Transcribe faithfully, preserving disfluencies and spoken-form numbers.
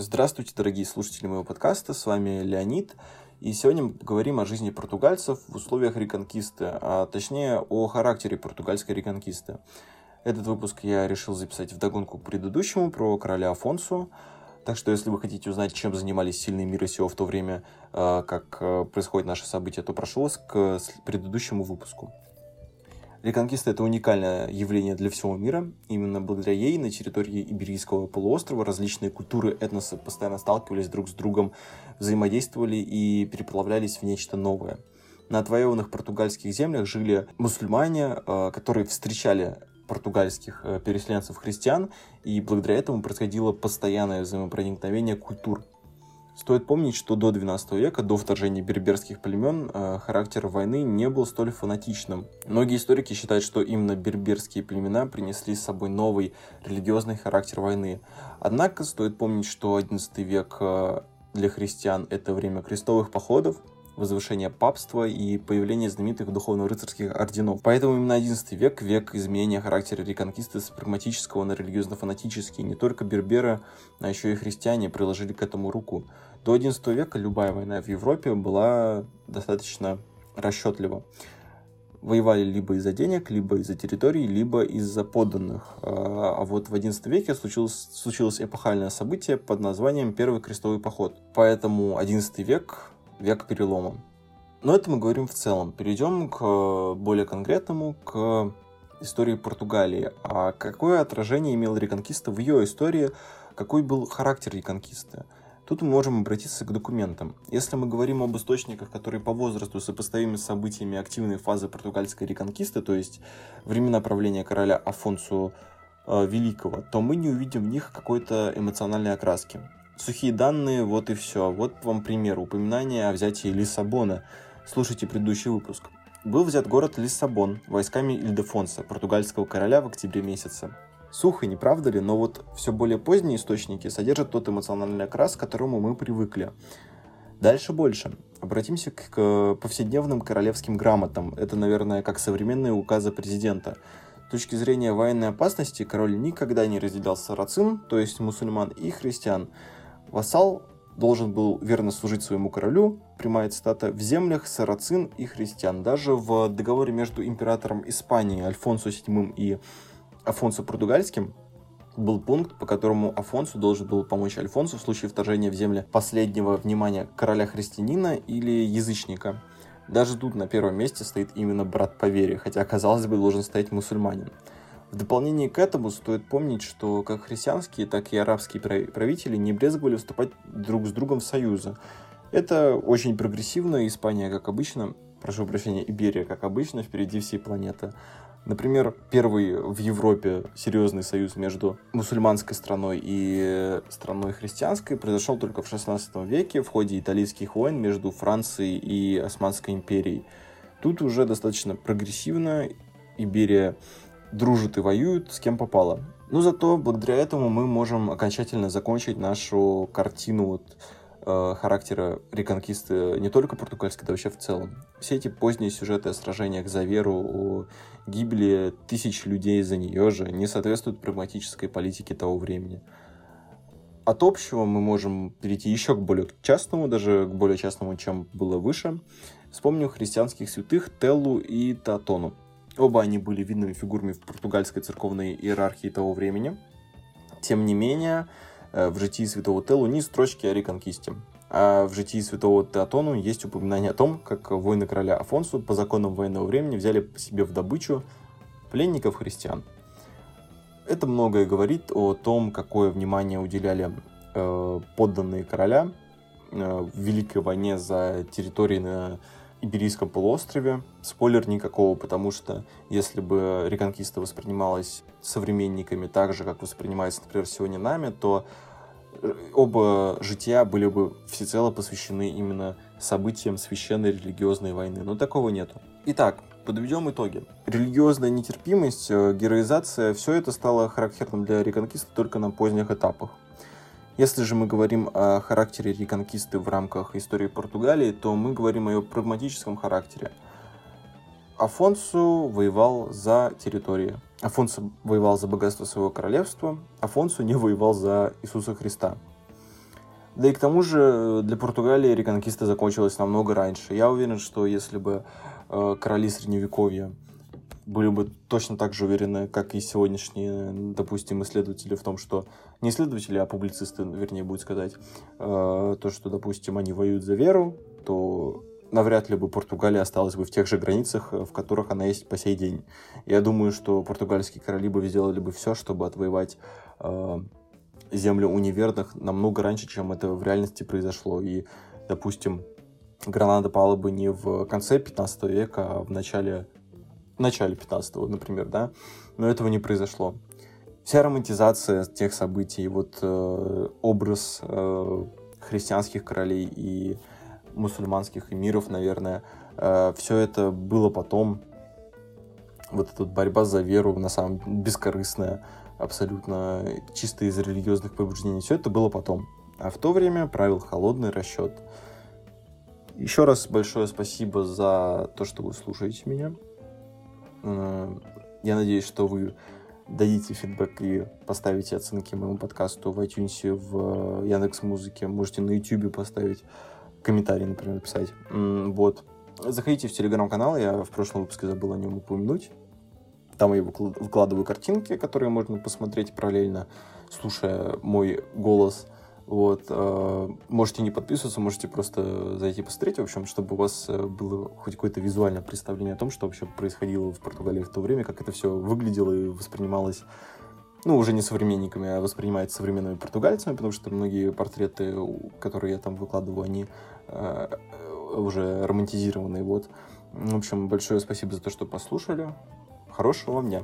Здравствуйте, дорогие слушатели моего подкаста, с вами Леонид, и сегодня мы поговорим о жизни португальцев в условиях реконкисты, а точнее о характере португальской реконкисты. Этот выпуск я решил записать вдогонку к предыдущему про короля Афонсу, так что если вы хотите узнать, чем занимались сильные мира сего в то время, как происходит наше событие, то прошу вас к предыдущему выпуску. Реконкиста – это уникальное явление для всего мира. Именно благодаря ей на территории Иберийского полуострова различные культуры этноса постоянно сталкивались друг с другом, взаимодействовали и переплавлялись в нечто новое. На отвоеванных португальских землях жили мусульмане, которые встречали португальских переселенцев-христиан, и благодаря этому происходило постоянное взаимопроникновение культур. Стоит помнить, что до двенадцатого века, до вторжения берберских племен, характер войны не был столь фанатичным. Многие историки считают, что именно берберские племена принесли с собой новый религиозный характер войны. Однако стоит помнить, что одиннадцатый век для христиан – это время крестовых походов, возвышения папства и появления знаменитых духовно-рыцарских орденов. Поэтому именно одиннадцатый век – век изменения характера реконкисты с прагматического на религиозно-фанатический. Не только берберы, а еще и христиане приложили к этому руку. До одиннадцатого века любая война в Европе была достаточно расчетлива. Воевали либо из-за денег, либо из-за территорий, либо из-за подданных. А вот в одиннадцатом веке случилось, случилось эпохальное событие под названием Первый крестовый поход. Поэтому одиннадцатый век – век перелома. Но это мы говорим в целом. Перейдем к более конкретному, к истории Португалии. А какое отражение имела реконкиста в ее истории? Какой был характер реконкисты? Тут мы можем обратиться к документам. Если мы говорим об источниках, которые по возрасту сопоставимы с событиями активной фазы португальской реконкисты, то есть времена правления короля Афонсу э, Великого, то мы не увидим в них какой-то эмоциональной окраски. Сухие данные, вот и все. Вот вам пример упоминания о взятии Лиссабона. Слушайте предыдущий выпуск. Был взят город Лиссабон войсками Ильдефонса, португальского короля, в октябре месяце. Сухо, не правда ли, но вот все более поздние источники содержат тот эмоциональный окрас, к которому мы привыкли. Дальше больше. Обратимся к повседневным королевским грамотам. Это, наверное, как современные указы президента. С точки зрения военной опасности король никогда не разделял сарацин, то есть мусульман и христиан. Вассал должен был верно служить своему королю, прямая цитата, в землях сарацин и христиан. Даже в договоре между императором Испании Альфонсо седьмым и Афонсу Португальским был пункт, по которому Афонсу должен был помочь Альфонсу в случае вторжения в земли последнего, внимания, короля-христианина или язычника. Даже тут на первом месте стоит именно брат по вере, хотя, казалось бы, должен стоять мусульманин. В дополнение к этому стоит помнить, что как христианские, так и арабские правители не брезговали вступать друг с другом в союзы. Это очень прогрессивно, Испания, как обычно, прошу прощения, Иберия, как обычно, впереди всей планеты. Например, первый в Европе серьезный союз между мусульманской страной и страной христианской произошел только в шестнадцатом веке в ходе итальянских войн между Францией и Османской империей. Тут уже достаточно прогрессивно, Иберия дружит и воюет с кем попало. Но зато благодаря этому мы можем окончательно закончить нашу картину вот, э, характера реконкисты не только португальской, да вообще в целом. Все эти поздние сюжеты о сражениях за веру, о гибели тысяч людей за нее же не соответствуют прагматической политике того времени. От общего мы можем перейти еще к более частному, даже к более частному, чем было выше. Вспомню христианских святых Теллу и Татону. Оба они были видными фигурами в португальской церковной иерархии того времени. Тем не менее, в житии святого Теллу ни строчки о реконкисте. А в житии святого Теотону есть упоминание о том, как воины короля Афонсу по законам военного времени взяли себе в добычу пленников христиан. Это многое говорит о том, какое внимание уделяли э, подданные короля э, в Великой войне за территории на Иберийском полуострове. Спойлер никакого, потому что если бы реконкиста воспринималась современниками так же, как воспринимается, например, сегодня нами, то оба жития были бы всецело посвящены именно событиям священной религиозной войны, но такого нету. Итак, подведем итоги. Религиозная нетерпимость, героизация, все это стало характерным для реконкисты только на поздних этапах. Если же мы говорим о характере реконкисты в рамках истории Португалии, то мы говорим о ее прагматическом характере. Афонсу воевал за территории. Афонсу воевал за богатство своего королевства. Афонсу не воевал за Иисуса Христа. Да и к тому же для Португалии Реконкиста закончилась намного раньше. Я уверен, что если бы короли Средневековья были бы точно так же уверены, как и сегодняшние, допустим, исследователи в том, что... Не исследователи, а публицисты, вернее, будет сказать. То, что, допустим, они воюют за веру, то навряд ли бы Португалия осталась бы в тех же границах, в которых она есть по сей день. Я думаю, что португальские короли бы сделали бы все, чтобы отвоевать землю у неверных намного раньше, чем это в реальности произошло. И, допустим, Гранада пала бы не в конце пятнадцатого века, а в начале... В начале пятнадцатого, например, да, но этого не произошло. Вся романтизация тех событий, вот э, образ э, христианских королей и мусульманских эмиров, наверное, э, все это было потом. Вот эта борьба за веру, на самом деле, бескорыстная, абсолютно чисто из религиозных побуждений, все это было потом. А в то время правил холодный расчет. Еще раз большое спасибо за то, что вы слушаете меня. Я надеюсь, что вы дадите фидбэк и поставите оценки моему подкасту в iTunes, в Яндекс.Музыке. Можете на YouTube поставить комментарий, например, писать. Вот. Заходите в телеграм-канал, я в прошлом выпуске забыл о нем упомянуть. Там я выкладываю картинки, которые можно посмотреть параллельно, слушая мой голос. Вот. Можете не подписываться, можете просто зайти посмотреть, в общем, чтобы у вас было хоть какое-то визуальное представление о том, что вообще происходило в Португалии в то время, как это все выглядело и воспринималось, ну, уже не современниками, а воспринимается современными португальцами, потому что многие портреты, которые я там выкладываю, они уже романтизированные, вот. В общем, большое спасибо за то, что послушали. Хорошего вам дня!